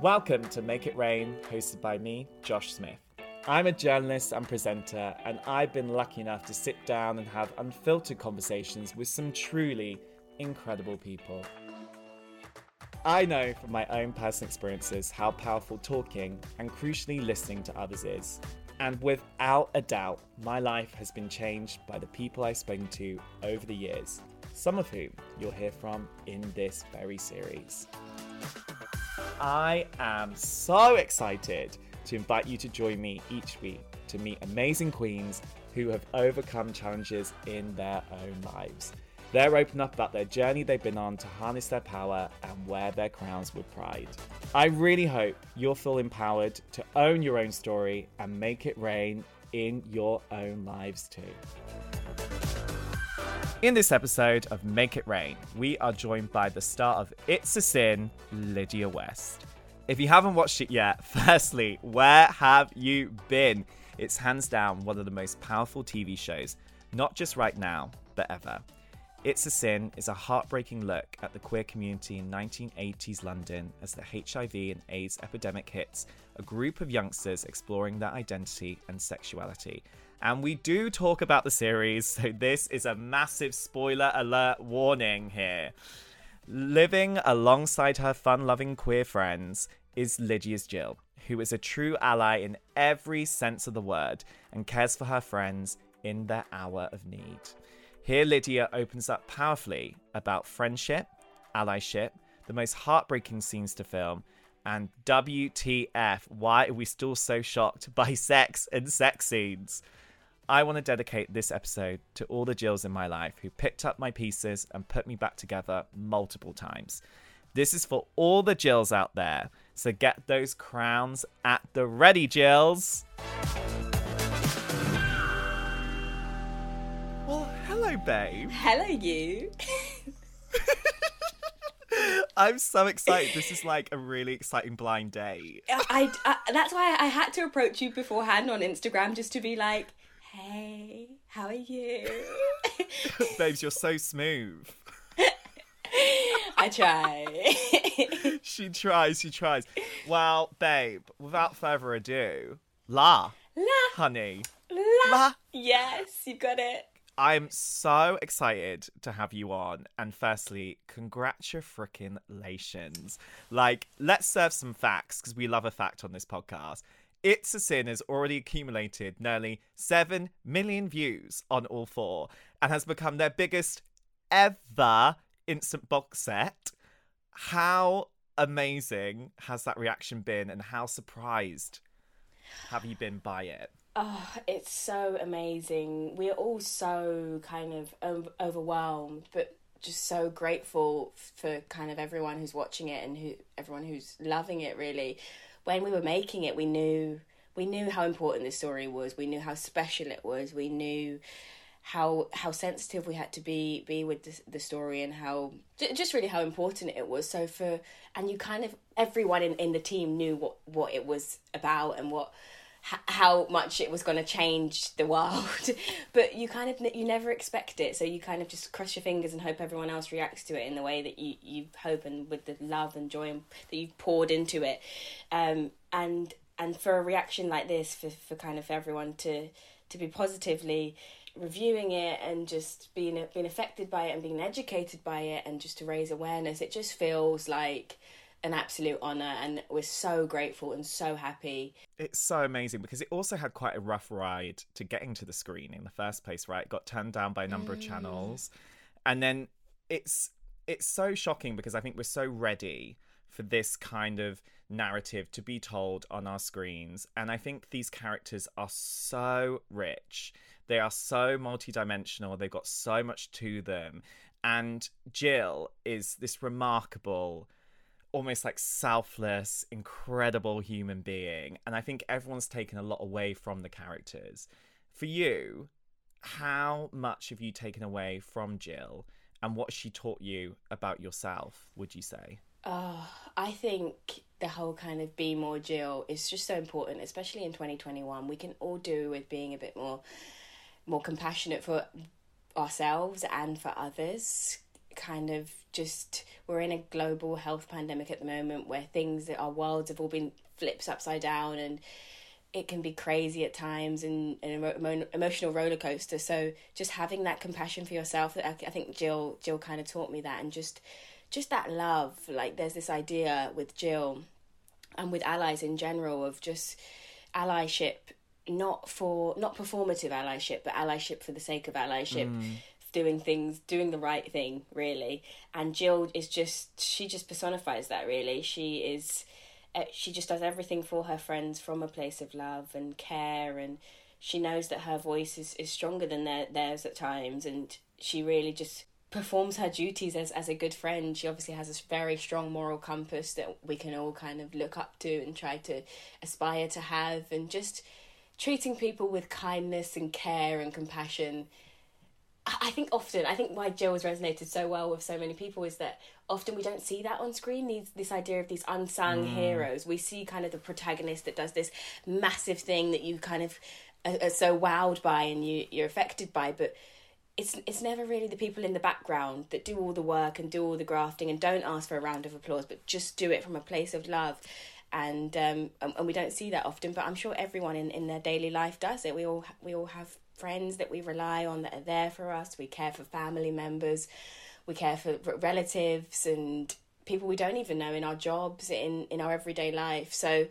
Welcome to Make It Rain, hosted by me, Josh Smith. I'm a journalist and presenter, and I've been lucky enough to sit down and have unfiltered conversations with some truly incredible people. I know from my own personal experiences how powerful talking and crucially listening to others is. And without a doubt, my life has been changed by the people I've spoken to over the years, some of whom you'll hear from in this very series. I am so excited to invite you to join me each week to meet amazing queens who have overcome challenges in their own lives. They're open up about their journey they've been on to harness their power and wear their crowns with pride. I really hope you'll feel empowered to own your own story and make it rain in your own lives too. In this episode of Make It Rain, we are joined by the star of It's a Sin, Lydia West. If you haven't watched it yet, firstly, where have you been? It's hands down one of the most powerful TV shows, not just right now, but ever. It's a Sin is a heartbreaking look at the queer community in 1980s London as the HIV and AIDS epidemic hits, a group of youngsters exploring their identity and sexuality. And we do talk about the series, so this is a massive spoiler alert warning here. Living alongside her fun-loving queer friends is Lydia's Jill, who is a true ally in every sense of the word and cares for her friends in their hour of need. Here Lydia opens up powerfully about friendship, allyship, the most heartbreaking scenes to film, and WTF, why are we still so shocked by sex and sex scenes? I want to dedicate this episode to all the Jills in my life who picked up my pieces and put me back together multiple times. This is for all the Jills out there, so get those crowns at the ready, Jills. Well, hello, babe. Hello, you. I'm so excited. This is like a really exciting blind date. That's why I had to approach you beforehand on Instagram just to be like, hey, how are you? Babes, you're so smooth. I try. She tries. Well, babe, without further ado, La. Honey. La. Yes, you got it. I'm so excited to have you on. And firstly, congratulations. Like, let's serve some facts because we love a fact on this podcast. It's a Sin has already accumulated nearly 7 million views on all four and has become their biggest ever instant box set. How amazing has that reaction been and how surprised have you been by it? Oh, it's so amazing. We're all so kind of overwhelmed, but just so grateful for kind of everyone who's watching it and everyone who's loving it, really. When we were making it, we knew how important this story was. We knew how special it was. We knew how sensitive we had to be with the story and how just really how important it was. So everyone in the team knew what it was about and how much it was going to change the world, but you never expect it, so you kind of just cross your fingers and hope everyone else reacts to it in the way that you hope and with the love and joy that you've poured into it, and for a reaction like this, for kind of everyone to be positively reviewing it and just being affected by it and being educated by it and just to raise awareness, it just feels like an absolute honour, and we're so grateful and so happy. It's so amazing because it also had quite a rough ride to getting to the screen in the first place, right? It got turned down by a number of channels, and then it's so shocking because I think we're so ready for this kind of narrative to be told on our screens, and I think these characters are so rich. They are so multidimensional. They've got so much to them, and Jill is this remarkable, almost like selfless, incredible human being. And I think everyone's taken a lot away from the characters. For you, how much have you taken away from Jill and what she taught you about yourself, would you say? Oh, I think the whole kind of be more Jill is just so important, especially in 2021. We can all do with being a bit more compassionate for ourselves and for others. kind of just, we're in a global health pandemic at the moment where things that our worlds have all been flipped upside down, and it can be crazy at times and an emotional roller coaster. So just having that compassion for yourself, I think Jill kind of taught me that, and just that love. Like, there's this idea with Jill and with allies in general of just allyship, not performative allyship, but allyship for the sake of allyship. Mm. Doing the right thing, really. And Jill is she just personifies that, really. She just does everything for her friends from a place of love and care, and she knows that her voice is stronger than theirs at times, and she really just performs her duties as a good friend. She obviously has a very strong moral compass that we can all kind of look up to and try to aspire to have, and just treating people with kindness and care and compassion. I think why Jill has resonated so well with so many people is that often we don't see that on screen, this idea of these unsung heroes. We see kind of the protagonist that does this massive thing that you kind of are so wowed by and you're affected by, but it's never really the people in the background that do all the work and do all the grafting and don't ask for a round of applause, but just do it from a place of love. And we don't see that often, but I'm sure everyone in their daily life does it. We all have friends that we rely on that are there for us. We care for family members, we care for relatives and people we don't even know in our jobs, in our everyday life. So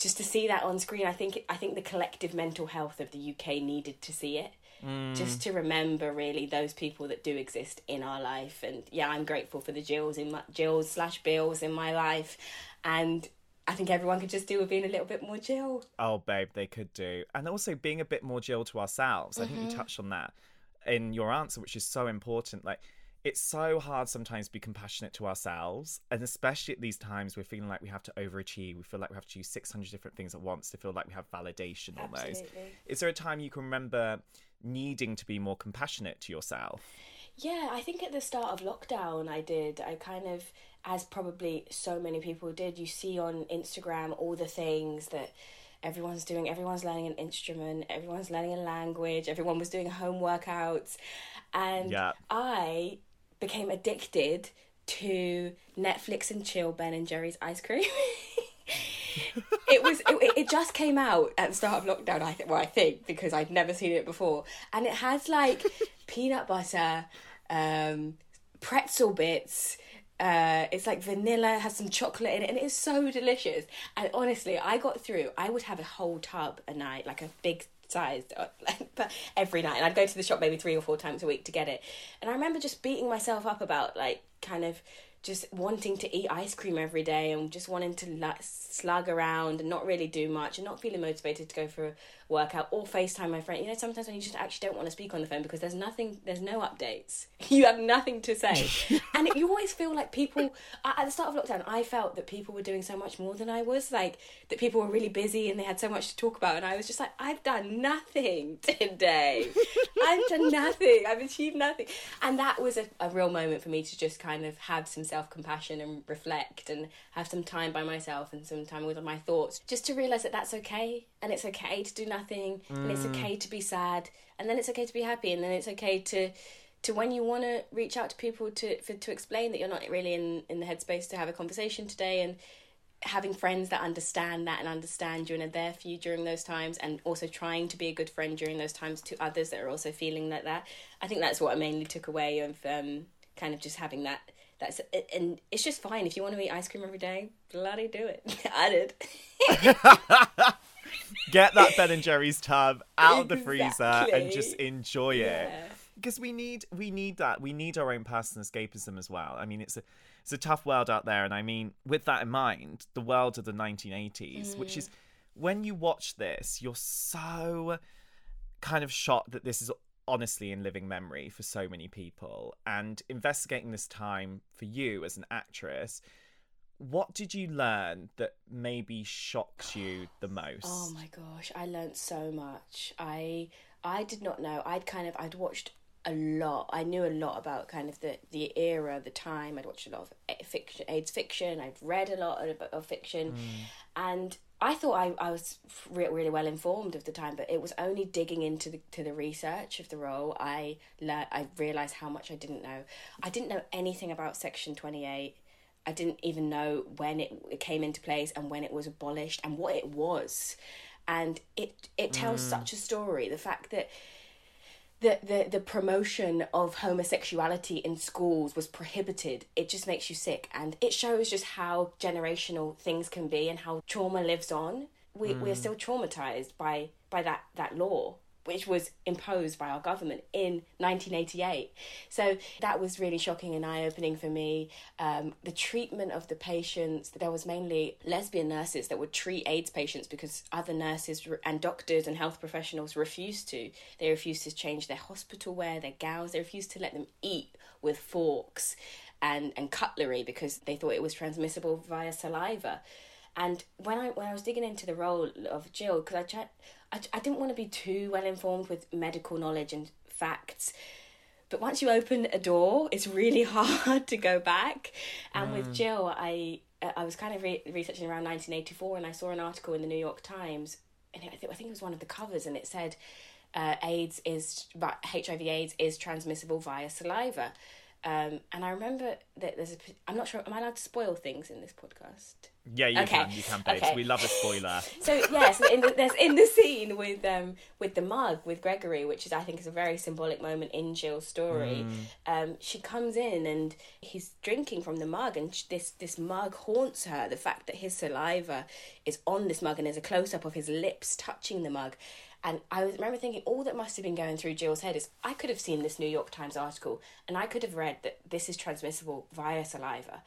just to see that on screen, I think the collective mental health of the UK needed to see it. Just to remember really those people that do exist in our life. And yeah, I'm grateful for the Jills/Bills in my life, and I think everyone could just do with being a little bit more Jill. Oh, babe, they could do. And also being a bit more Jill to ourselves. Mm-hmm. I think you touched on that in your answer, which is so important. Like, it's so hard sometimes to be compassionate to ourselves. And especially at these times, we're feeling like we have to overachieve. We feel like we have to do 600 different things at once to feel like we have validation. Absolutely. Almost. Is there a time you can remember needing to be more compassionate to yourself? Yeah, I think at the start of lockdown I did. I kind of, as probably so many people did, you see on Instagram all the things that everyone's doing. Everyone's learning an instrument, everyone's learning a language, everyone was doing home workouts. And yeah. I became addicted to Netflix and chill Ben and Jerry's ice cream. It just came out at the start of lockdown, I think, because I'd never seen it before. And it has like peanut butter, pretzel bits, it's like vanilla, has some chocolate in it, and it is so delicious. And honestly, I got through, I would have a whole tub a night, like a big sized, but every night, and I'd go to the shop maybe 3 or 4 times a week to get it. And I remember just beating myself up about like kind of just wanting to eat ice cream every day and just wanting to slug around and not really do much and not feeling motivated to go for a workout or FaceTime my friend. You know, sometimes when you just actually don't want to speak on the phone because there's no updates. You have nothing to say. And you always feel like people, at the start of lockdown, I felt that people were doing so much more than I was, like that people were really busy and they had so much to talk about. And I was just like, I've done nothing today. I've done nothing. I've achieved nothing. And that was a real moment for me to just kind of have some self-compassion and reflect and have some time by myself and some time with my thoughts, just to realise that that's okay, and it's okay to do nothing, and it's okay to be sad, and then it's okay to be happy, and then it's okay to when you want to reach out to people to explain that you're not really in the headspace to have a conversation today, and having friends that understand that and understand you and are there for you during those times, and also trying to be a good friend during those times to others that are also feeling like that. I think that's what I mainly took away of kind of just having that. And it's just fine. If you want to eat ice cream every day, bloody do it. I did. Get that Ben and Jerry's tub out of the freezer and just enjoy it. Because we need that. We need our own personal escapism as well. I mean, it's a tough world out there. And I mean, with that in mind, the world of the 1980s, which is, when you watch this, you're so kind of shocked that this is honestly in living memory for so many people. And investigating this time for you as an actress, what did you learn that maybe shocked you the most? Oh my gosh, I learned so much. I did not know. I'd watched a lot. I knew a lot about kind of the era, the time. I'd watched a lot of AIDS fiction. I've read a lot of fiction. And I thought I was really well informed of the time, but it was only digging into the research of the role I realised how much I didn't know. I didn't know anything about Section 28. I didn't even know when it came into place and when it was abolished and what it was. And it tells such a story. The fact that the promotion of homosexuality in schools was prohibited, it just makes you sick. And it shows just how generational things can be and how trauma lives on. We're still traumatised by that law, which was imposed by our government in 1988. So that was really shocking and eye-opening for me. The treatment of the patients, there was mainly lesbian nurses that would treat AIDS patients because other nurses and doctors and health professionals refused to. They refused to change their hospital wear, their gowns. They refused to let them eat with forks and cutlery because they thought it was transmissible via saliva. And when I was digging into the role of Jill, because I didn't want to be too well informed with medical knowledge and facts, but once you open a door, it's really hard to go back. And with Jill, I was kind of researching around 1984, and I saw an article in the New York Times, and I think it was one of the covers, and it said, HIV/AIDS is transmissible via saliva. And I remember that I'm not sure, am I allowed to spoil things in this podcast? Yeah, you can, babes. Okay. We love a spoiler. So in the scene with the mug, with Gregory, which is, I think, is a very symbolic moment in Jill's story. She comes in and he's drinking from the mug, and this mug haunts her. The fact that his saliva is on this mug, and there's a close-up of his lips touching the mug. And I remember thinking, all that must have been going through Jill's head is, I could have seen this New York Times article and I could have read that this is transmissible via saliva.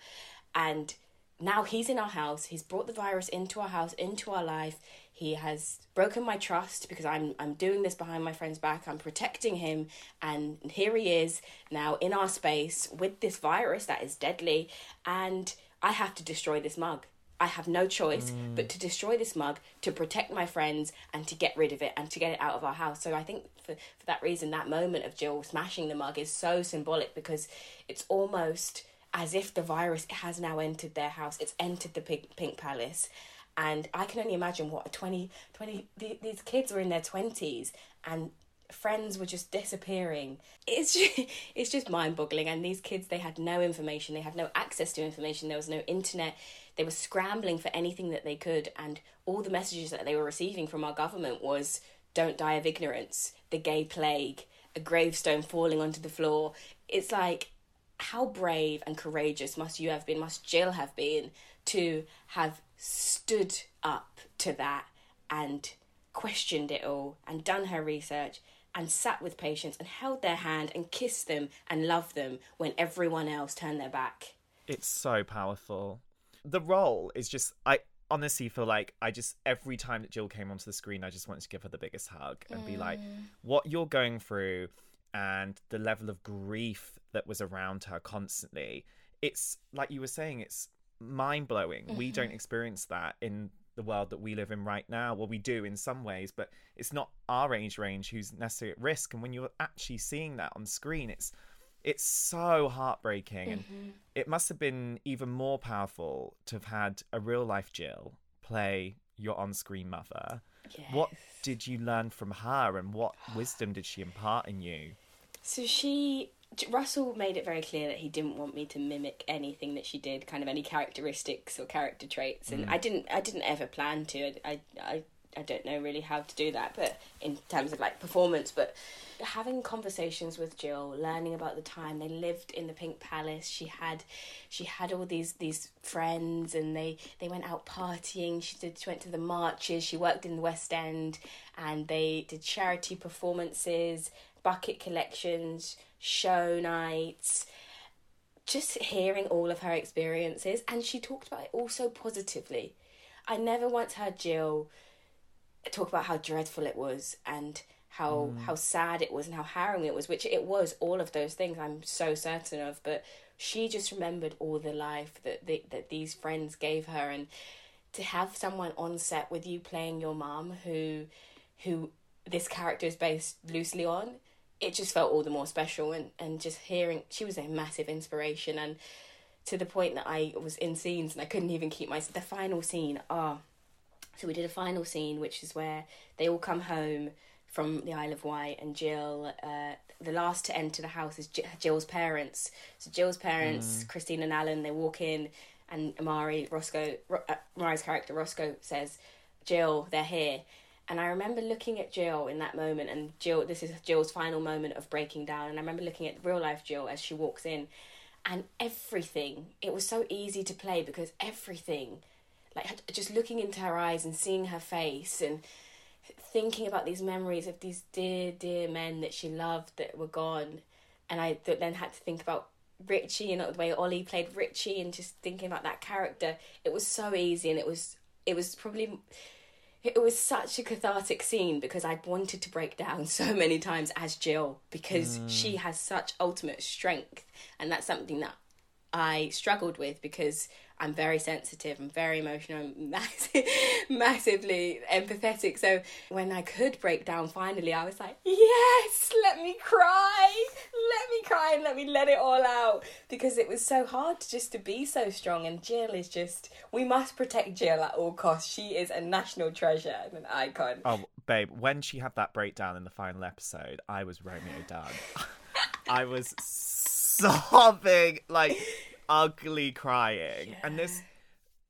And now he's in our house. He's brought the virus into our house, into our life. He has broken my trust because I'm doing this behind my friend's back. I'm protecting him. And here he is now in our space with this virus that is deadly. And I have to destroy this mug. I have no choice but to destroy this mug, to protect my friends and to get rid of it and to get it out of our house. So I think for that reason, that moment of Jill smashing the mug is so symbolic because it's almost as if the virus has now entered their house. It's entered the Pink Palace. And I can only imagine what these kids were in their 20s and friends were just disappearing. It's just mind-boggling. And these kids, they had no information. They had no access to information. There was no internet. They were scrambling for anything that they could, and all the messages that they were receiving from our government was, don't die of ignorance, the gay plague, a gravestone falling onto the floor. It's like, how brave and courageous must Jill have been to have stood up to that and questioned it all and done her research and sat with patients and held their hand and kissed them and loved them when everyone else turned their back. It's so powerful. The role is just, I honestly feel like every time that Jill came onto the screen, I just wanted to give her the biggest hug and be like, what you're going through and the level of grief that was around her constantly. It's like you were saying, it's mind blowing. We don't experience that in the world that we live in right now. Well, we do in some ways, but it's not our age range who's necessarily at risk. And when you're actually seeing that on screen, it's so heartbreaking. And it must have been even more powerful to have had a real life Jill play your on-screen mother. Yes. What did you learn from her and what wisdom did she impart in you? So Russell made it very clear that he didn't want me to mimic anything that she did, kind of any characteristics or character traits. And I didn't ever plan to. I don't know really how to do that, but in terms of like performance, but having conversations with Jill, learning about the time they lived in the Pink Palace, she had all these friends, and they went out partying. She went to the marches. She worked in the West End, and they did charity performances, bucket collections, show nights. Just hearing all of her experiences, and she talked about it also positively. I never once heard Jill talk about how dreadful it was and how sad it was and how harrowing it was, which it was, all of those things I'm so certain of, but she just remembered all the life that these friends gave her. And to have someone on set with you playing your mum who this character is based loosely on, it just felt all the more special. And just hearing, she was a massive inspiration, and to the point that I was in scenes and I couldn't even keep the final scene, So we did a final scene, which is where they all come home from the Isle of Wight, and Jill, the last to enter the house is Jill's parents. So Jill's parents, Christine and Alan, they walk in, and Amari's character Roscoe says, "Jill, they're here." And I remember looking at Jill in that moment, and Jill, this is Jill's final moment of breaking down, and I remember looking at real life Jill as she walks in, and everything, it was so easy to play because everything, like just looking into her eyes and seeing her face and thinking about these memories of these dear, dear men that she loved that were gone. And I then had to think about Richie, and the way Ollie played Richie, and just thinking about that character. It was so easy, and it was such a cathartic scene because I'd wanted to break down so many times as Jill, because she has such ultimate strength, and that's something that I struggled with because I'm very sensitive, I'm very emotional, I'm massively empathetic. So when I could break down finally, I was like, yes, let me cry and let it all out, because it was so hard to be so strong. And Jill is we must protect Jill at all costs. She is a national treasure and an icon. Oh babe, when she had that breakdown in the final episode, I was Romeo Dunn. I was sobbing, ugly crying. Yeah. And there's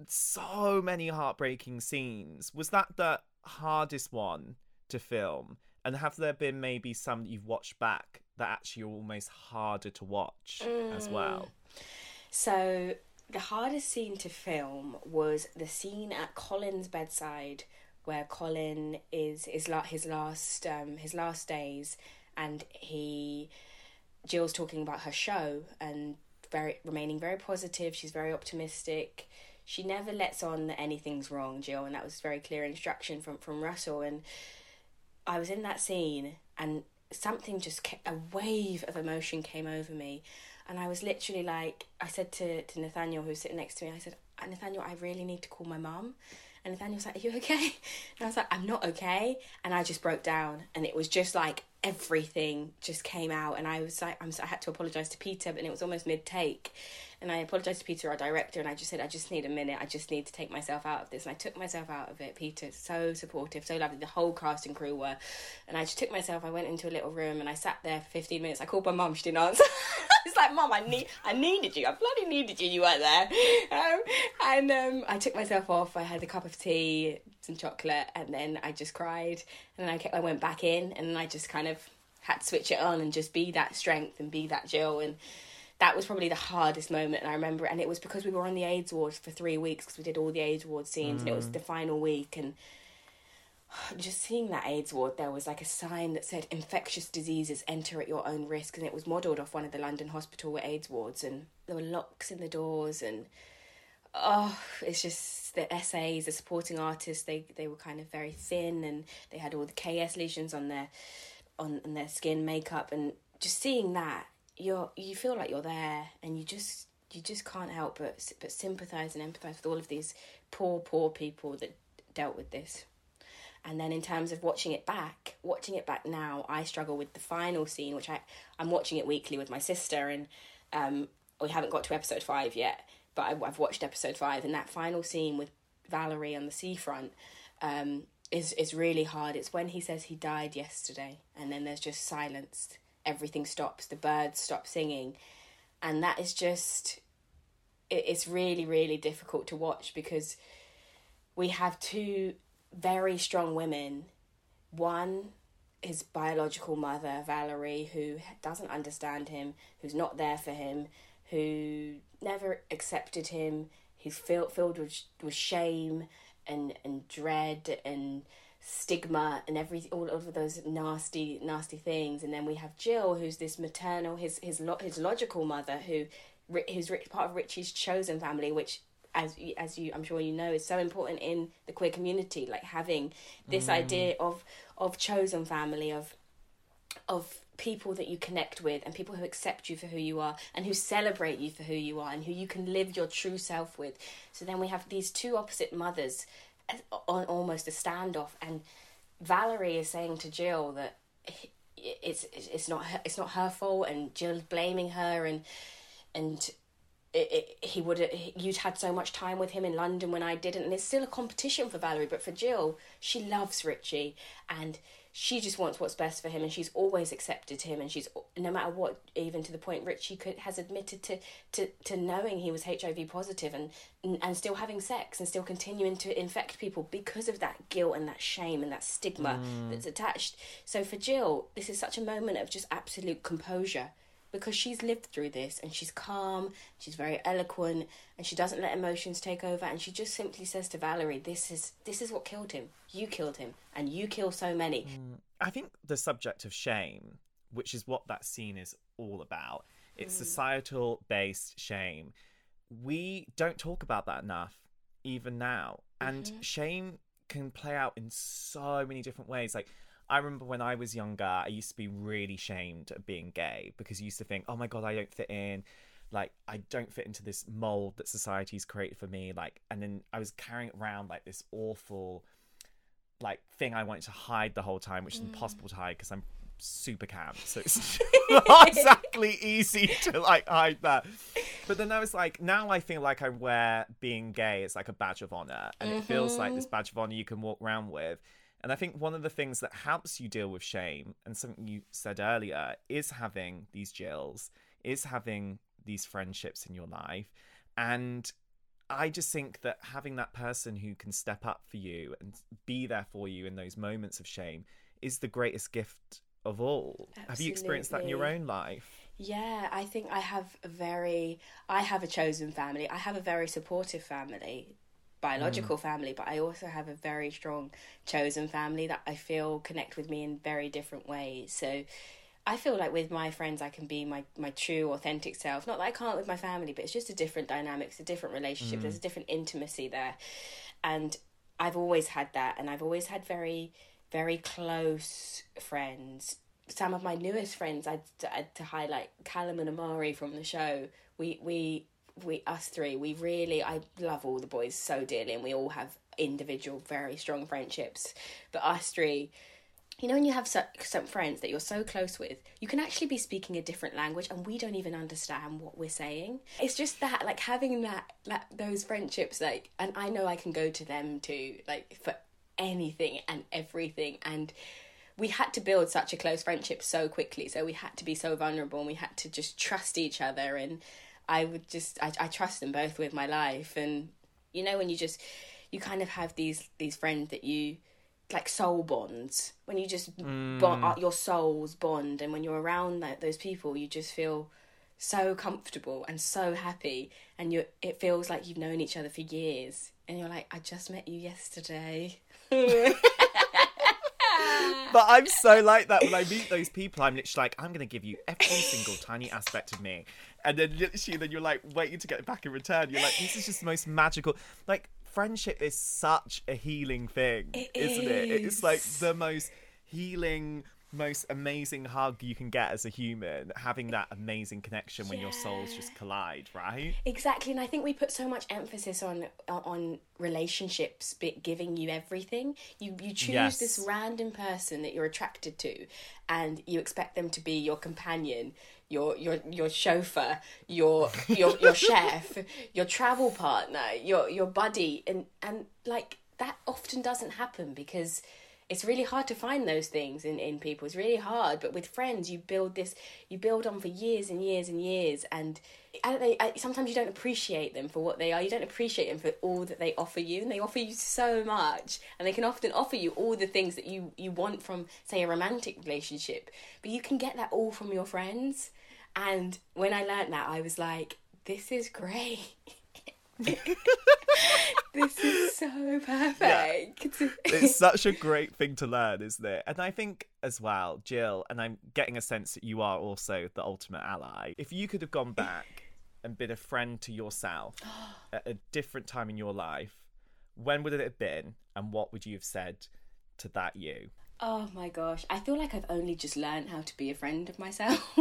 so many heartbreaking scenes. Was that the hardest one to film? And have there been maybe some that you've watched back that actually are almost harder to watch as well? So the hardest scene to film was the scene at Colin's bedside, where Colin is like his last days, and Jill's talking about her show and remaining very positive. She's very optimistic. She never lets on that anything's wrong, Jill, and that was very clear instruction from Russell. And I was in that scene, and something a wave of emotion came over me, and I was literally like, I said to Nathaniel, who's sitting next to me, I said, "Nathaniel, I really need to call my mum." And Nathaniel's like, "Are you okay?" And I was like, "I'm not okay." And I just broke down, and it was everything just came out, and I was like, I had to apologise to Peter, but it was almost mid-take, and I apologised to Peter, our director, and I just said, "I just need a minute, I just need to take myself out of this." And I took myself out of it. Peter's so supportive, so lovely, the whole cast and crew were, and I just took myself, I went into a little room, and I sat there for 15 minutes, I called my mum, she didn't answer. It's like, "Mum, I needed you, I bloody needed you, you weren't there." I took myself off, I had a cup of tea, some chocolate, and then I just cried, and then I went back in, and then I just kind of had to switch it on and just be that strength and be that Jill. And that was probably the hardest moment, and I remember it, and it was because we were on the AIDS ward for 3 weeks, because we did all the AIDS ward scenes, and it was the final week, and just seeing that AIDS ward, there was a sign that said, "Infectious diseases, enter at your own risk," and it was modelled off one of the London hospital AIDS wards, and there were locks in the doors, and it's just the SAs, the supporting artists, they were kind of very thin, and they had all the KS lesions on their skin makeup, and just seeing that, you feel like you're there, and you just can't help but sympathise and empathise with all of these poor people that dealt with this. And then in terms of watching it back now, I struggle with the final scene, which I'm watching it weekly with my sister, and we haven't got to episode 5 yet, but I've watched episode 5, and that final scene with Valerie on the seafront is really hard. It's when he says he died yesterday, and then there's just silence. Everything stops. The birds stop singing, and that is it's really, really difficult to watch, because we have two very strong women. One, his biological mother, Valerie, who doesn't understand him, who's not there for him, who never accepted him, who's filled with shame and dread and stigma and all of those nasty things. And then we have Jill, who's this maternal, his logical mother, who's part of Richie's chosen family, which, as you I'm sure you know, is so important in the queer community, having this idea of chosen family, of people that you connect with, and people who accept you for who you are, and who celebrate you for who you are, and who you can live your true self with. So then we have these two opposite mothers on almost a standoff, and Valerie is saying to Jill that it's not her fault, and Jill's blaming her, and you'd had so much time with him in London when I didn't, and it's still a competition for Valerie. But for Jill, she loves Richie and she just wants what's best for him, and she's always accepted him, and she's, no matter what, even to the point Richie has admitted to knowing he was HIV positive and still having sex and still continuing to infect people because of that guilt and that shame and that stigma that's attached. So for Jill, this is such a moment of just absolute composure, because she's lived through this and she's calm, she's very eloquent, and she doesn't let emotions take over, and she just simply says to Valerie, this is what killed him. You killed him, and you kill so many. I think the subject of shame, which is what that scene is all about, it's societal-based shame. We don't talk about that enough, even now. And shame can play out in so many different ways. Like, I remember when I was younger, I used to be really shamed of being gay, because you used to think, oh my God, I don't fit in. Like, I don't fit into this mold that society's created for me. Like, and then I was carrying around like this awful like thing I wanted to hide the whole time, which is impossible to hide because I'm super camp. So it's not exactly easy to like hide that. But then I was like, now I feel like I wear being gay as like a badge of honor. And it feels like this badge of honor you can walk around with. And I think one of the things that helps you deal with shame, and something you said earlier, is having these Jills, is having these friendships in your life. And I just think that having that person who can step up for you and be there for you in those moments of shame is the greatest gift of all. Absolutely. Have you experienced that in your own life? Yeah, I think I have a chosen family. I have a very supportive family. Biological family, but I also have a very strong chosen family that I feel connect with me in very different ways. So I feel like with my friends I can be my true authentic self. Not that I can't with my family, but it's just a different dynamic, it's a different relationship, there's a different intimacy there. And I've always had that, and I've always had very, very close friends. Some of my newest friends, I'd to highlight Callum and Amari from the show. I love all the boys so dearly, and we all have individual very strong friendships, but us three, you know, when you have some friends that you're so close with, you can actually be speaking a different language and we don't even understand what we're saying. It's just that, like, having that those friendships, like, and I know I can go to them too, like, for anything and everything. And we had to build such a close friendship so quickly, so we had to be so vulnerable, and we had to just trust each other. And I trust them both with my life. And, you know, when you kind of have these friends that you, like, soul bonds, when you just, your souls bond, and when you're around those people, you just feel so comfortable and so happy, and it feels like you've known each other for years, and you're like, I just met you yesterday. But I'm so like that when I meet those people. I'm literally like, I'm going to give you every single tiny aspect of me. And then literally, then you're like waiting to get it back in return. You're like, this is just the most magical. Like, friendship is such a healing thing, isn't it? It's like the most healing, most amazing hug you can get as a human, having that amazing connection when your souls just collide, right? Exactly. And I think we put so much emphasis on relationships giving you everything. You choose this random person that you're attracted to, and you expect them to be your companion, your chauffeur, your chef, your travel partner, your buddy, and like, that often doesn't happen, because it's really hard to find those things in people. It's really hard. But with friends, you build on for years and years and years. And sometimes you don't appreciate them for what they are. You don't appreciate them for all that they offer you. And they offer you so much. And they can often offer you all the things that you want from, say, a romantic relationship. But you can get that all from your friends. And when I learned that, I was like, this is great. This is so perfect. Yeah. It's such a great thing to learn, isn't it? And I think as well, Jill, and I'm getting a sense that you are also the ultimate ally. If you could have gone back and been a friend to yourself at a different time in your life, when would it have been, and what would you have said to that you? Oh my gosh, I feel like I've only just learned how to be a friend of myself.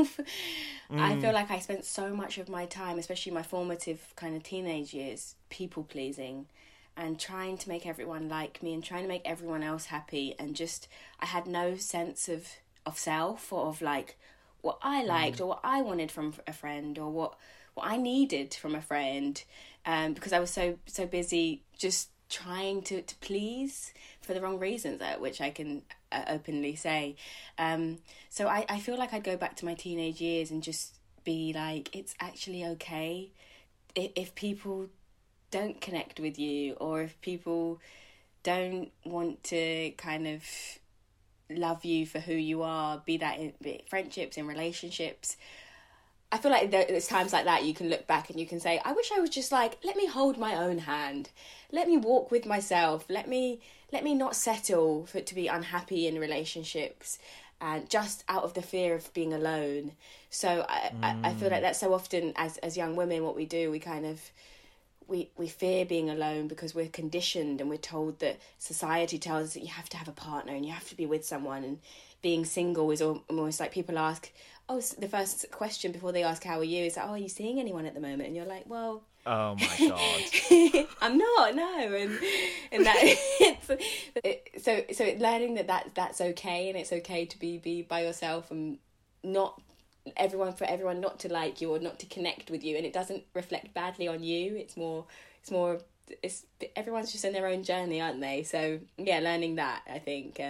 I feel like I spent so much of my time, especially my formative kind of teenage years, people pleasing and trying to make everyone like me and trying to make everyone else happy, and just, I had no sense of self, or of like what I liked or what I wanted from a friend, or what what I needed from a friend, because I was so busy just trying to please for the wrong reasons, which I can openly say. So I feel like I'd go back to my teenage years and just be like, it's actually okay if people don't connect with you, or if people don't want to kind of love you for who you are, be that in friendships, in relationships. I feel like there's times like that you can look back and you can say, I wish I was just like, let me hold my own hand, let me walk with myself, let me not settle for to be unhappy in relationships, and just out of the fear of being alone. So I feel like that's so often as young women, what we do, we kind of we fear being alone because we're conditioned and we're told that society tells us that you have to have a partner and you have to be with someone, and being single is almost like people ask, the first question before they ask how are you is like, are you seeing anyone at the moment? And you're like, well, oh my god, I'm not, no. And that so learning that's okay, and it's okay to be by yourself, and for everyone not to like you or not to connect with you, and it doesn't reflect badly on you. It's everyone's just in their own journey, aren't they? So yeah, learning that, I think.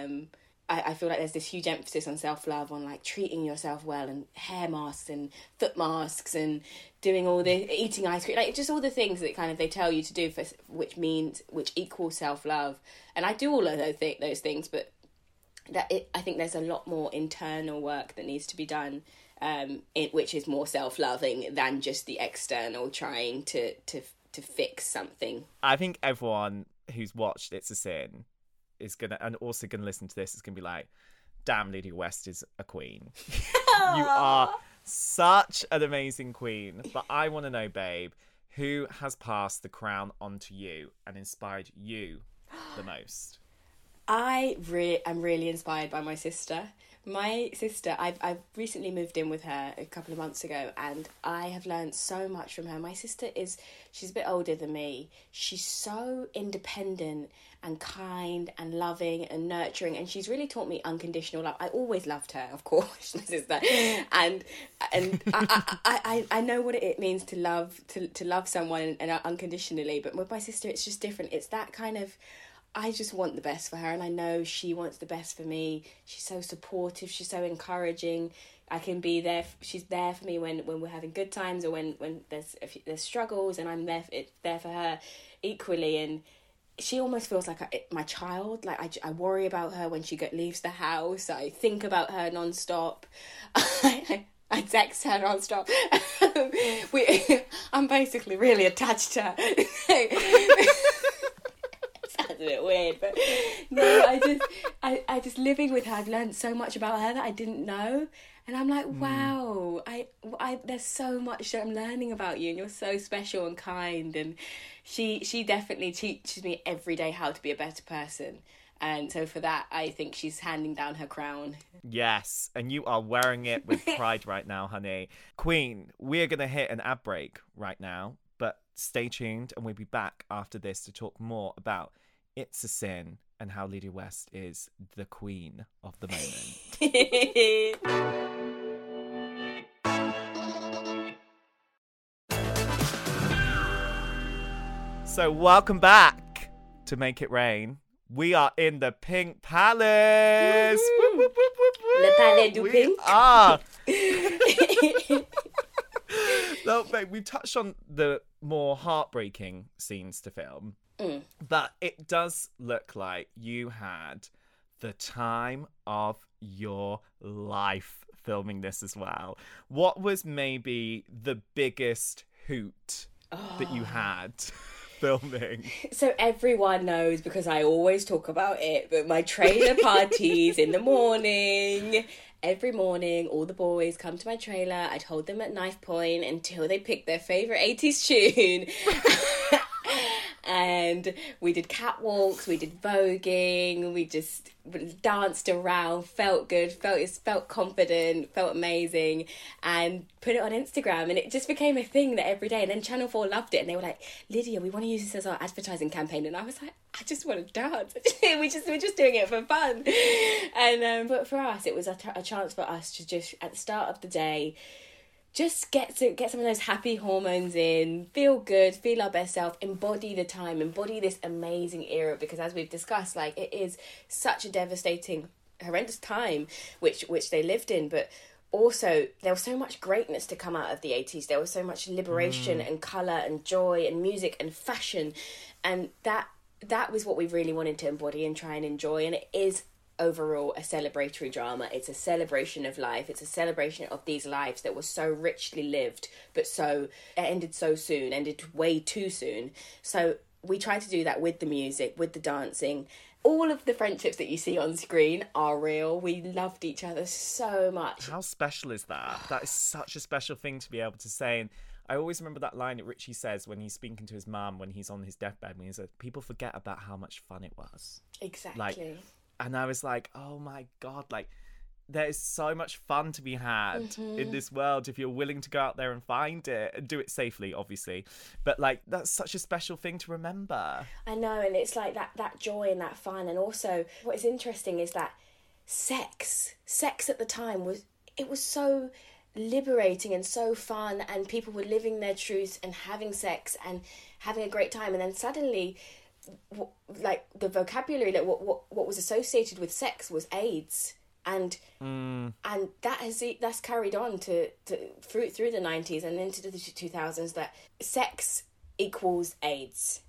I feel like there's this huge emphasis on self-love, on like treating yourself well, and hair masks and foot masks and doing all the eating ice cream, like just all the things that kind of they tell you to do, which equals self-love. And I do all of those things, but I think there's a lot more internal work that needs to be done, which is more self-loving than just the external trying to fix something. I think everyone who's watched It's a Sin is gonna, and also gonna listen to this, is gonna be like, damn, Lydia West is a queen. You are such an amazing queen. But I want to know, babe, who has passed the crown onto you and inspired you the most? I'm really inspired by my sister. My sister, I've recently moved in with her a couple of months ago, and I have learned so much from her. My sister she's a bit older than me. She's so independent and kind and loving and nurturing, and she's really taught me unconditional love. I always loved her, of course, my sister, and I know what it means to love to love someone and unconditionally. But with my sister, it's just different. It's that kind of, I just want the best for her, and I know she wants the best for me. She's so supportive. She's so encouraging. I can be there. She's there for me when we're having good times, or when there's struggles, and I'm there for her equally. And she almost feels like my child. Like I worry about her when she leaves the house. I think about her nonstop. I text her nonstop. I'm basically really attached to her. That's a bit weird, but no, I just living with her, I've learned so much about her that I didn't know, and I'm like, wow, there's so much that I'm learning about you, and you're so special and kind. And she definitely teaches me every day how to be a better person, and so for that, I think she's handing down her crown. Yes, and you are wearing it with pride right now, honey. Queen, we're gonna hit an ad break right now, but stay tuned, and we'll be back after this to talk more about It's a Sin and how Lydia West is the queen of the moment. So welcome back to Make It Rain. We are in the Pink Palace. Woo-hoo. Woo-hoo, woo-hoo, woo-hoo. Le Palais du Pink. No, babe, we've touched on the more heartbreaking scenes to film. But it does look like you had the time of your life filming this as well. What was maybe the biggest hoot that you had filming? So everyone knows, because I always talk about it, but my trailer parties in the morning. Every morning, all the boys come to my trailer. I'd hold them at knife point until they picked their favourite 80s tune. And we did catwalks, we did voguing, we just danced around, felt good, felt confident, felt amazing, and put it on Instagram. And it just became a thing that every day. And then Channel 4 loved it, and they were like, Lydia, we want to use this as our advertising campaign. And I was like, I just want to dance. We're just doing it for fun. And but for us, it was a chance for us to just, at the start of the day, just get some of those happy hormones in, feel good, feel our best self, embody the time, embody this amazing era, because as we've discussed, like, it is such a devastating, horrendous time which they lived in, but also there was so much greatness to come out of the 80s. There was so much liberation and colour and joy and music and fashion, and that was what we really wanted to embody and try and enjoy. And it is overall a celebratory drama. It's a celebration of life. It's a celebration of these lives that were so richly lived, but ended way too soon. So we try to do that with the music, with the dancing. All of the friendships that you see on screen are real. We loved each other so much. How special is that? That is such a special thing to be able to say. And I always remember that line that Richie says when he's speaking to his mum when he's on his deathbed, when he says, people forget about how much fun it was. Exactly. And I was like, oh my God, like, there is so much fun to be had in this world if you're willing to go out there and find it and do it safely, obviously. But, like, that's such a special thing to remember. I know, and it's like that joy and that fun. And also what is interesting is that sex at the time was so liberating and so fun, and people were living their truths and having sex and having a great time. And then suddenly, like, the vocabulary, like, what was associated with sex was AIDS, and that's carried on through the 90s and into the 2000s, that sex equals AIDS,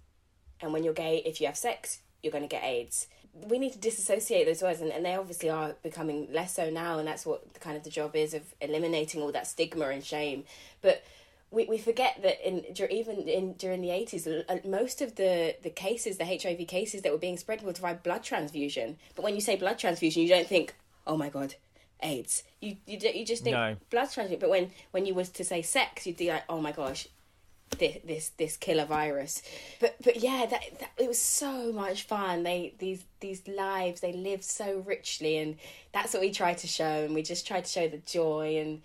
and when you're gay, if you have sex, you're going to get AIDS. We need to disassociate those words, and they obviously are becoming less so now, and that's what kind of the job is, of eliminating all that stigma and shame. But we forget that during the 80s, most of the cases, the HIV cases that were being spread, were by blood transfusion. But when you say blood transfusion, you don't think, oh my God, AIDS. You just think blood transfusion. But when you was to say sex, you'd be like, oh my gosh, this killer virus. But yeah, that it was so much fun. These lives, they lived so richly, and that's what we tried to show. And we just tried to show the joy and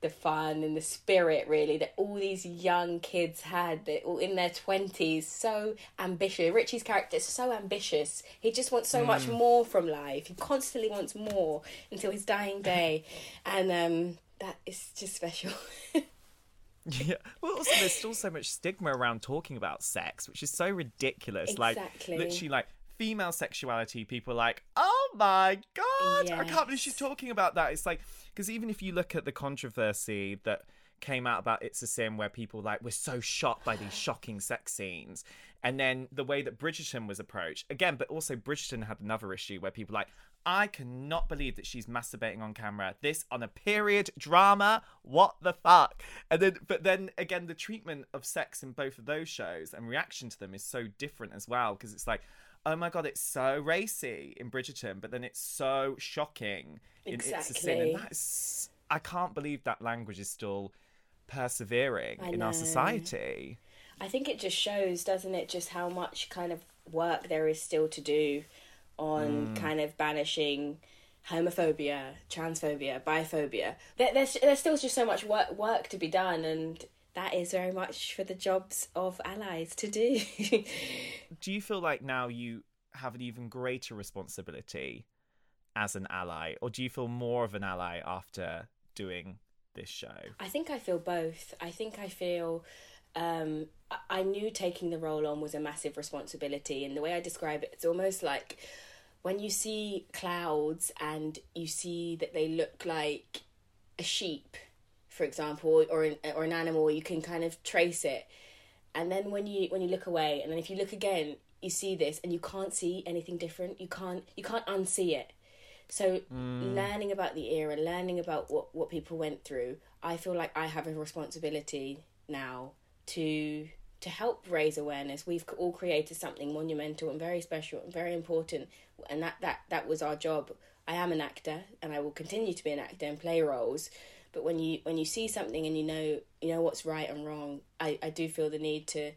the fun and the spirit, really, that all these young kids had. They're all in their 20s, so ambitious. Richie's character is so ambitious. He just wants so much more from life. He constantly wants more until his dying day. And that is just special. Yeah. Well, also, there's still so much stigma around talking about sex, which is so ridiculous. Exactly. Like, literally, like, female sexuality, people are like, oh my God, yes. I can't believe she's talking about that. It's like, because even if you look at the controversy that came out about It's a Sin, where people like were so shocked by these shocking sex scenes, and then the way that Bridgerton was approached again, but also Bridgerton had another issue where people were like, I cannot believe that she's masturbating on camera. This on a period drama. What the fuck? And then, but then again, the treatment of sex in both of those shows and reaction to them is so different as well, because it's like, oh my God, it's so racy in Bridgerton, but then it's so shocking in It's a Sin. And that's, I can't believe that language is still persevering in our society. I think it just shows, doesn't it, just how much kind of work there is still to do on kind of banishing homophobia, transphobia, biphobia. There's still just so much work to be done, and that is very much for the jobs of allies to do. Do you feel like now you have an even greater responsibility as an ally, or do you feel more of an ally after doing this show? I think I feel both. I think I feel... I knew taking the role on was a massive responsibility, and the way I describe it, it's almost like when you see clouds and you see that they look like a sheep, for example, or an animal, you can kind of trace it. And then when you look away, and then if you look again, you see this, and you can't see anything different. You can't unsee it. So learning about the era, learning about what people went through, I feel like I have a responsibility now to help raise awareness. We've all created something monumental and very special and very important, and that was our job. I am an actor, and I will continue to be an actor and play roles. But when you see something and you know what's right and wrong, I do feel the need to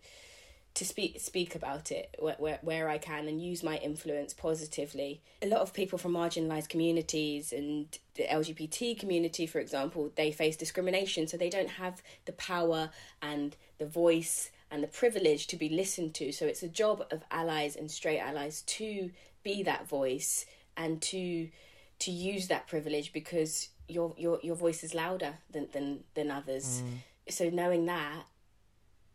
speak about it where I can, and use my influence positively. A lot of people from marginalised communities and the LGBT community, for example, they face discrimination, so they don't have the power and the voice and the privilege to be listened to. So it's a job of allies and straight allies to be that voice and to use that privilege, because your voice is louder than others. Mm. So knowing that,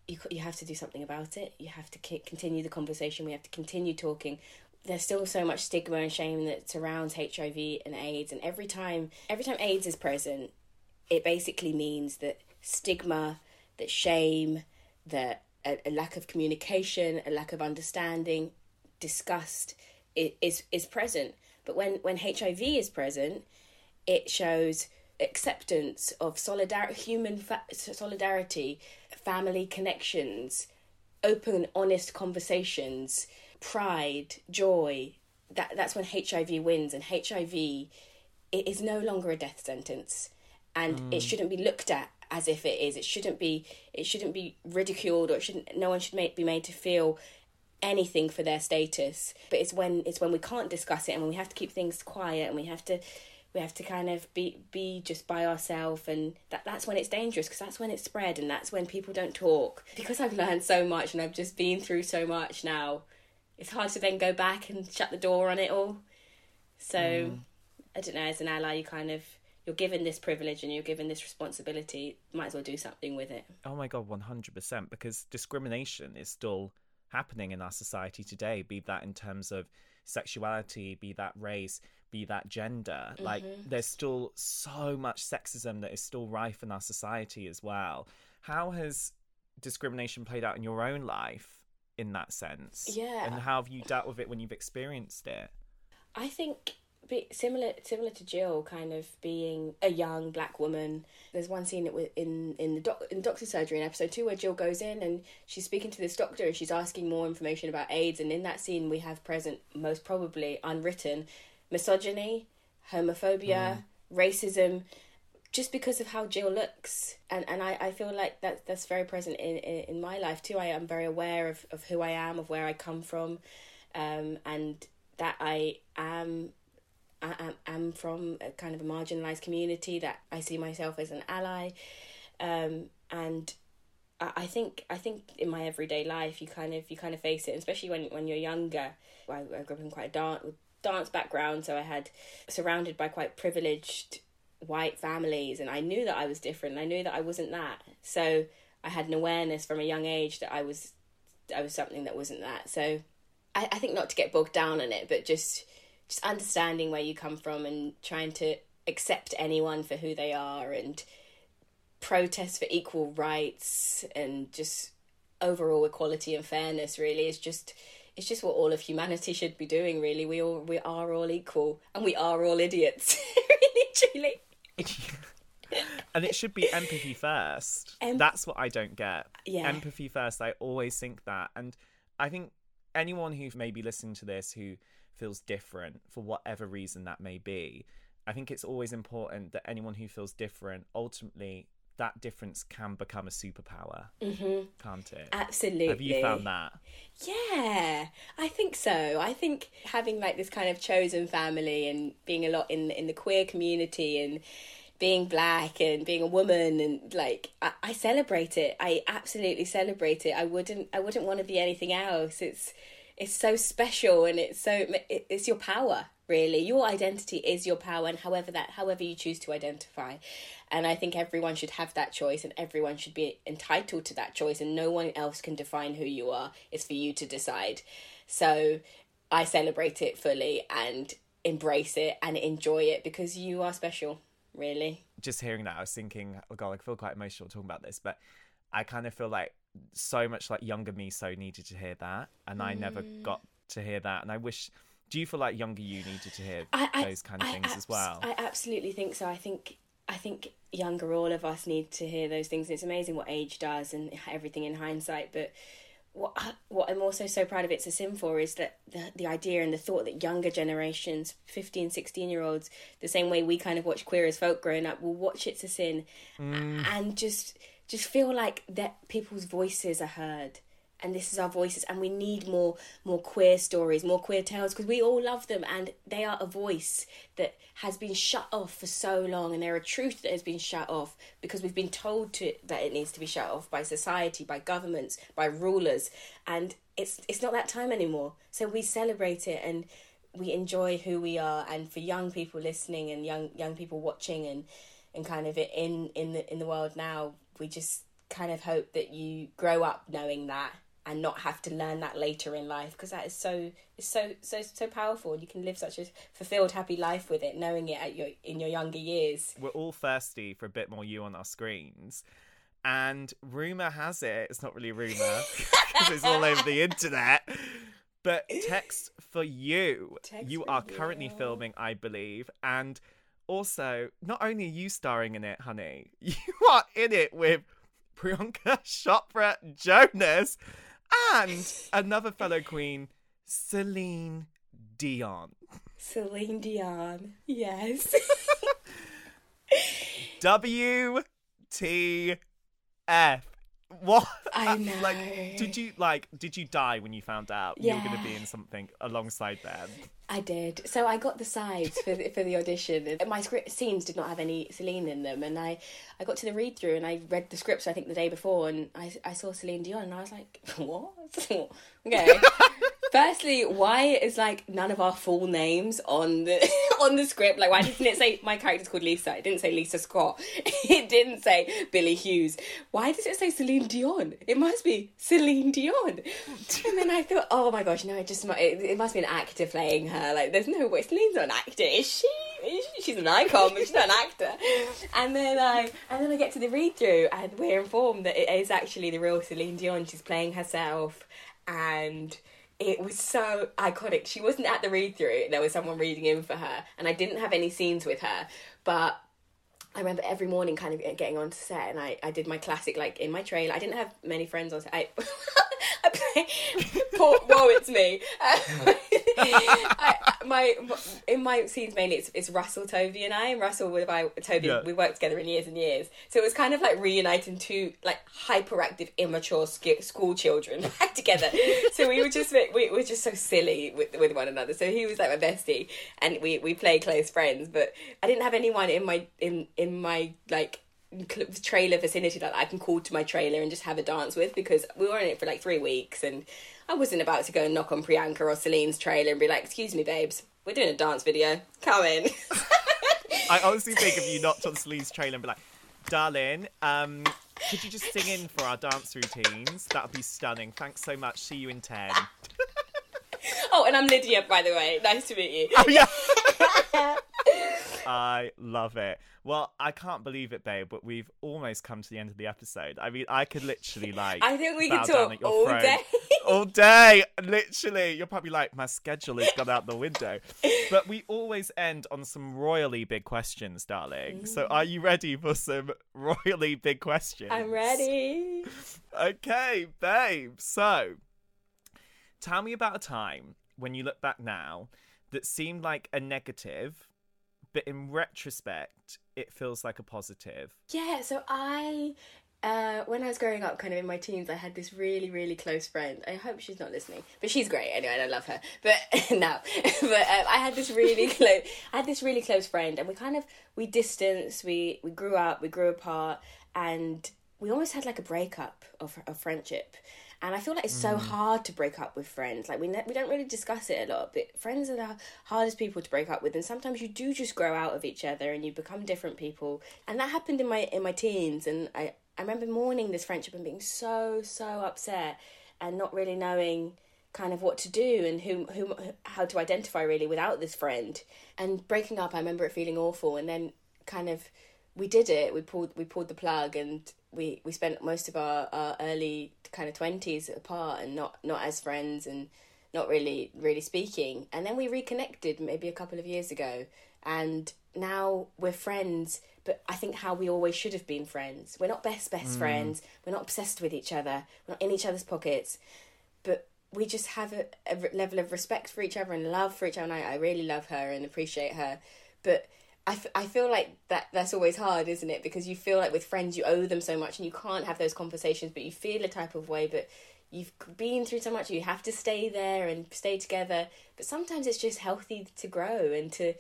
you have to do something about it. You have to continue the conversation. We have to continue talking. There's still so much stigma and shame that surrounds HIV and AIDS. And every time AIDS is present, it basically means that stigma, that shame, that a lack of communication, a lack of understanding, disgust is present. But when HIV is present, it shows acceptance of solidarity, human solidarity, family connections, open, honest conversations, pride, joy. That's when HIV wins, and HIV, it is no longer a death sentence, and it shouldn't be looked at as if it is. It shouldn't be ridiculed, or no one should be made to feel anything for their status. But it's when we can't discuss it, and when we have to keep things quiet, and we have to kind of be just by ourselves, and that's when it's dangerous, because that's when it's spread, and that's when people don't talk. Because I've learned so much, and I've just been through so much now, it's hard to then go back and shut the door on it all. So, I don't know, as an ally, you're given this privilege and you're given this responsibility, might as well do something with it. Oh my God, 100%, because discrimination is still happening in our society today, be that in terms of sexuality, be that race, be that gender. Mm-hmm. Like, there's still so much sexism that is still rife in our society as well. How has discrimination played out in your own life in that sense? Yeah. And how have you dealt with it when you've experienced it? I think similar to Jill, kind of being a young black woman. There's one scene in Doctor Surgery in episode 2 where Jill goes in and she's speaking to this doctor and she's asking more information about AIDS, and in that scene we have present, most probably unwritten, misogyny, homophobia, racism, just because of how Jill looks. And I feel like that's very present in my life too. I am very aware of who I am, of where I come from, and that I am from a kind of a marginalised community, that I see myself as an ally. And I think in my everyday life you kind of face it, especially when you're younger. I grew up in quite a dance background, so I had surrounded by quite privileged white families, and I knew that I was different. I knew that I wasn't that. So I had an awareness from a young age that I was something that wasn't that. So I think not to get bogged down in it, but just understanding where you come from and trying to accept anyone for who they are, and protest for equal rights and just overall equality and fairness really is just what all of humanity should be doing really. We are all equal, and we are all idiots. Really, truly. And it should be empathy first. That's what I don't get. Yeah. Empathy first. I always think that. And I think anyone who may be listening to this who feels different for whatever reason that may be, I think it's always important that anyone who feels different, ultimately that difference can become a superpower. Mm-hmm. Can't it? Absolutely. Have you found that? Yeah, I think so. I think having like this kind of chosen family and being a lot in the queer community and being black and being a woman, and like I celebrate it. I absolutely celebrate it. I wouldn't want to be anything else. It's so special, and it's your power, really. Your identity is your power, and however you choose to identify. And I think everyone should have that choice, and everyone should be entitled to that choice, and no one else can define who you are. It's for you to decide. So I celebrate it fully and embrace it and enjoy it, because you are special, really. Just hearing that, I was thinking, oh God, I feel quite emotional talking about this, but I kind of feel like so much like younger me so needed to hear that, and I never got to hear that, and I wish. Do you feel like younger you needed to hear those kind of things as well? I absolutely think so. I think younger all of us need to hear those things, and it's amazing what age does and everything in hindsight. But what I'm also so proud of It's a Sin for is that the idea and the thought that younger generations, 15, 16-year-olds, the same way we kind of watch Queer as Folk growing up, will watch It's a Sin and just feel like that people's voices are heard, and this is our voices, and we need more queer stories, more queer tales, because we all love them, and they are a voice that has been shut off for so long, and they're a truth that has been shut off because we've been told that it needs to be shut off by society, by governments, by rulers, and it's not that time anymore. So we celebrate it, and we enjoy who we are, and for young people listening and young people watching and kind of in the world now, we just kind of hope that you grow up knowing that and not have to learn that later in life, because that is so powerful. You can live such a fulfilled, happy life with it, knowing it at in your younger years. We're all thirsty for a bit more you on our screens. And rumour has it, it's not really rumour, because it's all over the internet, but Text for You. Currently filming, I believe. And also, not only are you starring in it, honey, you are in it with Priyanka Chopra Jonas and another fellow queen, Celine Dion. Celine Dion, yes. WTF. What? I know. Did you die when you found out you were going to be in something alongside them? I did. So I got the sides for the audition. And my script scenes did not have any Celine in them, and I got to the read through and I read the scripts I think the day before, and I saw Celine Dion and I was like, what? Okay. Firstly, why is none of our full names on the script? Why didn't it say my character's called Lisa? It didn't say Lisa Scott. It didn't say Billy Hughes. Why does it say Celine Dion? It must be Celine Dion. And then I thought, oh my gosh, no, it must be an actor playing her. There's no way Celine's not an actor, is she? She's an icon, but she's not an actor. And then I get to the read through, and we're informed that it is actually the real Celine Dion. She's playing herself, and it was so iconic. She wasn't at the read-through. There was someone reading in for her, and I didn't have any scenes with her. But I remember every morning kind of getting onto set, and I did my classic, in my trailer. I didn't have many friends on set. I play... Poor, it's me. In my scenes mainly, it's Russell, Toby, and I. And Russell, we worked together in years and years. So it was kind of reuniting two hyperactive, immature school children back together. So we were just so silly with one another. So he was my bestie, and we play close friends. But I didn't have anyone in my trailer vicinity that I can call to my trailer and just have a dance with, because we were in it for 3 weeks, and I wasn't about to go and knock on Priyanka or Celine's trailer and be like, excuse me babes, we're doing a dance video, come in. I honestly think if you knocked on Celine's trailer and be like, darling, could you just sing in for our dance routines, that'd be stunning, thanks so much, see you in 10. Oh, and I'm Lydia, by the way, nice to meet you. Oh yeah. I love it. Well, I can't believe it, babe, but we've almost come to the end of the episode. I mean, I could literally I think we could talk all day. All day, literally. You're probably my schedule has gone out the window. But we always end on some royally big questions, darling. Mm. So are you ready for some royally big questions? I'm ready. Okay, babe. So tell me about a time when you look back now that seemed like a negative, but in retrospect, it feels like a positive. Yeah, so when I was growing up, kind of in my teens, I had this really, really close friend. I hope she's not listening, but she's great anyway, and I love her. But no, I had this really close, friend, and we distanced, we grew up, we grew apart, and we almost had a breakup of friendship. And I feel it's so hard to break up with friends. We don't really discuss it a lot, but friends are the hardest people to break up with. And sometimes you do just grow out of each other and you become different people. And that happened in my teens. And I remember mourning this friendship and being so upset and not really knowing what to do and how to identify really without this friend. And breaking up, I remember it feeling awful. And then we did it. We pulled the plug, and we spent most of our early 20s apart and not as friends and not really speaking. And then we reconnected maybe a couple of years ago, and now we're friends, but I think how we always should have been friends. We're not best friends. We're not obsessed with each other. We're not in each other's pockets, but we just have a level of respect for each other and love for each other. And I really love her and appreciate her, but I feel that's always hard, isn't it? Because you feel with friends you owe them so much and you can't have those conversations, but you feel a type of way, but you've been through so much, you have to stay there and stay together. But sometimes it's just healthy to grow and to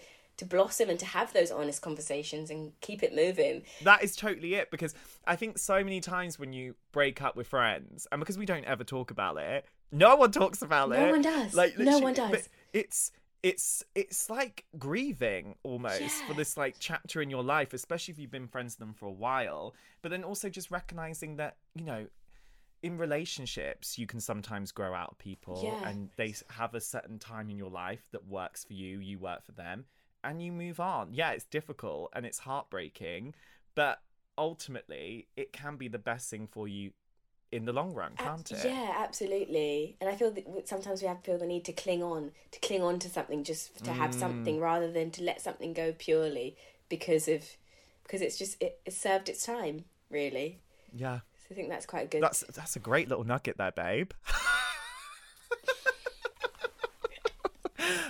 blossom and to have those honest conversations and keep it moving. That is totally it, because I think so many times when you break up with friends, and because we don't ever talk about it, no one talks about it. No one does. No one does. But it's... it's like grieving almost for this like chapter in your life, especially if you've been friends with them for a while. But then also just recognizing that, you know, in relationships, you can sometimes grow out of people and they have a certain time in your life that works for you. You work for them and you move on. Yeah, it's difficult and it's heartbreaking, but ultimately it can be the best thing for you in the long run, can't it? Yeah, absolutely. And I feel that sometimes we feel the need to cling on to something just to have something, rather than to let something go purely because it's just it served its time, really. Yeah. So I think that's quite good. That's a great little nugget there, babe.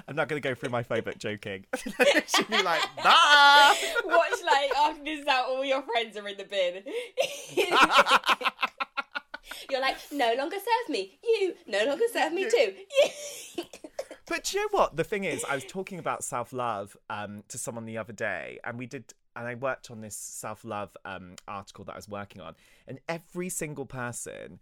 I'm not going to go through my phobic joking. She'd be like, bah! Watch, like, after this out, all your friends are in the bin. You're like, no longer serve me. You, no longer serve me too. You. But you know what? The thing is, I was talking about self-love to someone the other day, and I worked on this self-love article that I was working on, and every single person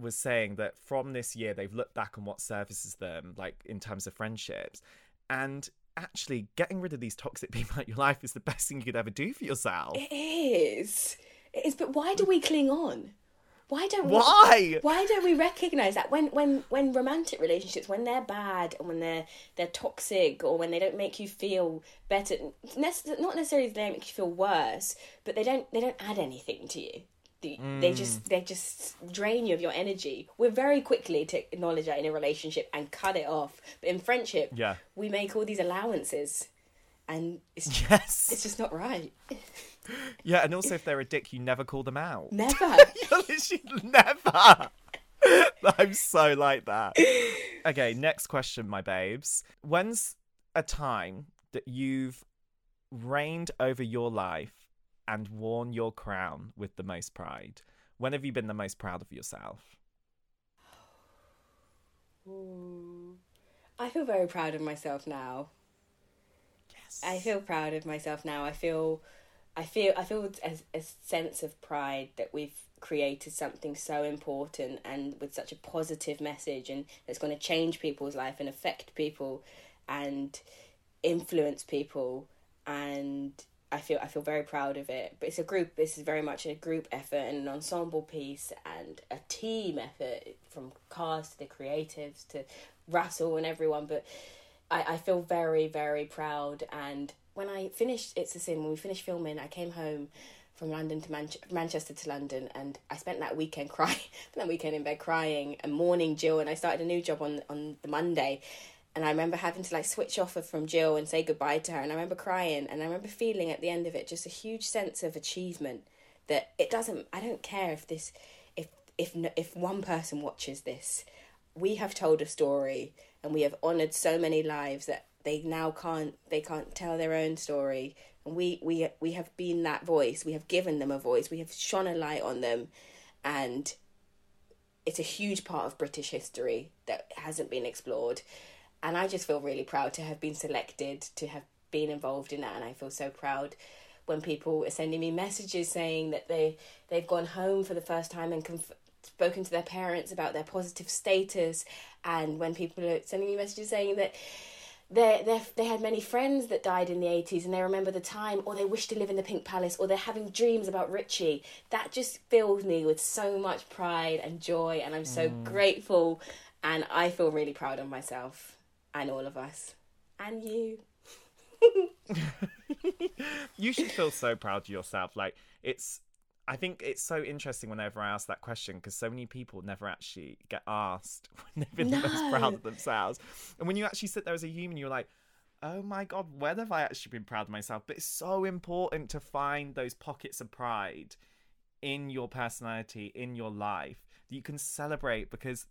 was saying that from this year they've looked back on what services them, like in terms of friendships, and actually getting rid of these toxic people out your life is the best thing you could ever do for yourself. It is. But why do we cling on? Why don't we recognise that when romantic relationships, when they're bad and when they're toxic, or when they don't make you feel better, not necessarily they make you feel worse, but they don't add anything to you. They just drain you of your energy. We're very quickly to acknowledge that in a relationship and cut it off. But in friendship, we make all these allowances, and it's just not right. Yeah, and also if they're a dick, you never call them out. Never. You're literally never. I'm so like that. Okay, next question, my babes. When's a time that you've reigned over your life and worn your crown with the most pride? When have you been the most proud of yourself? Ooh. I feel very proud of myself now. Yes. I feel proud of myself now. I feel a sense of pride that we've created something so important and with such a positive message, and that's going to change people's life and affect people and influence people, and I feel very proud of it. But this is very much a group effort and an ensemble piece and a team effort, from cast to the creatives to Russell and everyone. But I feel very, very proud. And when I finished It's a Sin, when we finished filming, I came home from London to Manchester to London, and I spent that weekend in bed crying and mourning Jill. And I started a new job on the Monday, and I remember having to like switch off from Jill and say goodbye to her. And I remember crying, and I remember feeling at the end of it just a huge sense of achievement, that I don't care if one person watches this. We have told a story, and we have honoured so many lives that they now can't tell their own story. And we have been that voice. We have given them a voice. We have shone a light on them. And it's a huge part of British history that hasn't been explored. And I just feel really proud to have been selected, to have been involved in that. And I feel so proud when people are sending me messages saying that they've gone home for the first time and spoken to their parents about their positive status. And when people are sending me messages saying that they had many friends that died in the 80s and they remember the time, or they wish to live in the Pink Palace, or they're having dreams about Richie. That just fills me with so much pride and joy, and I'm so grateful, and I feel really proud of myself and all of us and you. You should feel so proud of yourself. Like, I think it's so interesting whenever I ask that question, because so many people never actually get asked when they've been the most proud of themselves. And when you actually sit there as a human, you're like, oh my God, when have I actually been proud of myself? But it's so important to find those pockets of pride in your personality, in your life, that you can celebrate, because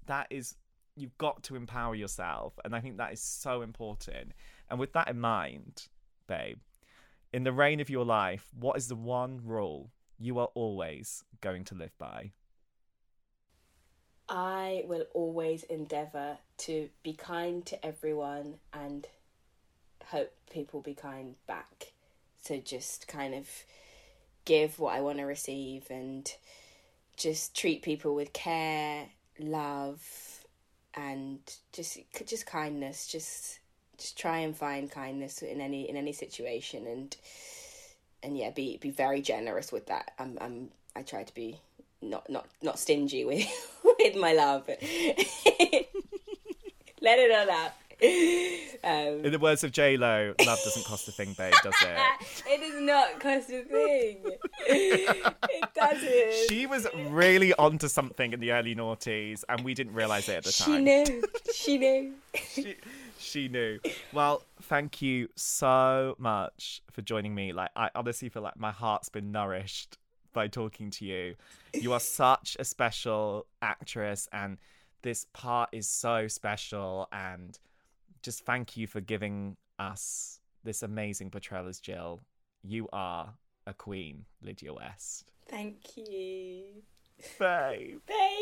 you've got to empower yourself. And I think that is so important. And with that in mind, babe, in the reign of your life, what is the one rule you are always going to live by? I will always endeavour to be kind to everyone and hope people be kind back. So just kind of give what I want to receive and just treat people with care, love, and just kindness. Just just try and find kindness in any situation, and yeah, be very generous with that. I try to be not stingy with with my love. Let it all out. In the words of J-Lo, love doesn't cost a thing, babe, does it? It does not cost a thing. It doesn't. She was really onto something in the early noughties, and we didn't realise it at the time. She knew. She knew. Well, thank you so much for joining me. Like, I honestly feel like my heart's been nourished by talking to you. You are such a special actress, and this part is so special, and just thank you for giving us this amazing portrayal as Jill. You are a queen, Lydia West. Thank you. Babe. Babes.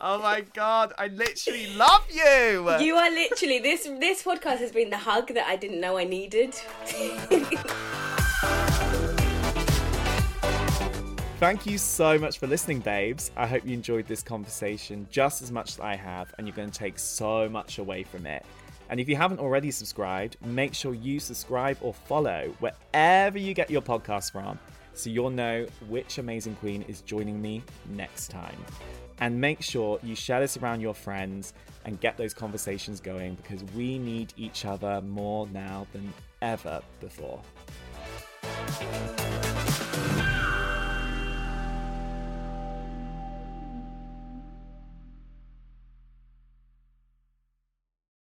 Oh my God, I literally love you. You are literally, this podcast has been the hug that I didn't know I needed. Thank you so much for listening, babes. I hope you enjoyed this conversation just as much as I have, and you're going to take so much away from it. And if you haven't already subscribed, make sure you subscribe or follow wherever you get your podcast from, so you'll know which amazing queen is joining me next time. And make sure you share this around your friends and get those conversations going, because we need each other more now than ever before.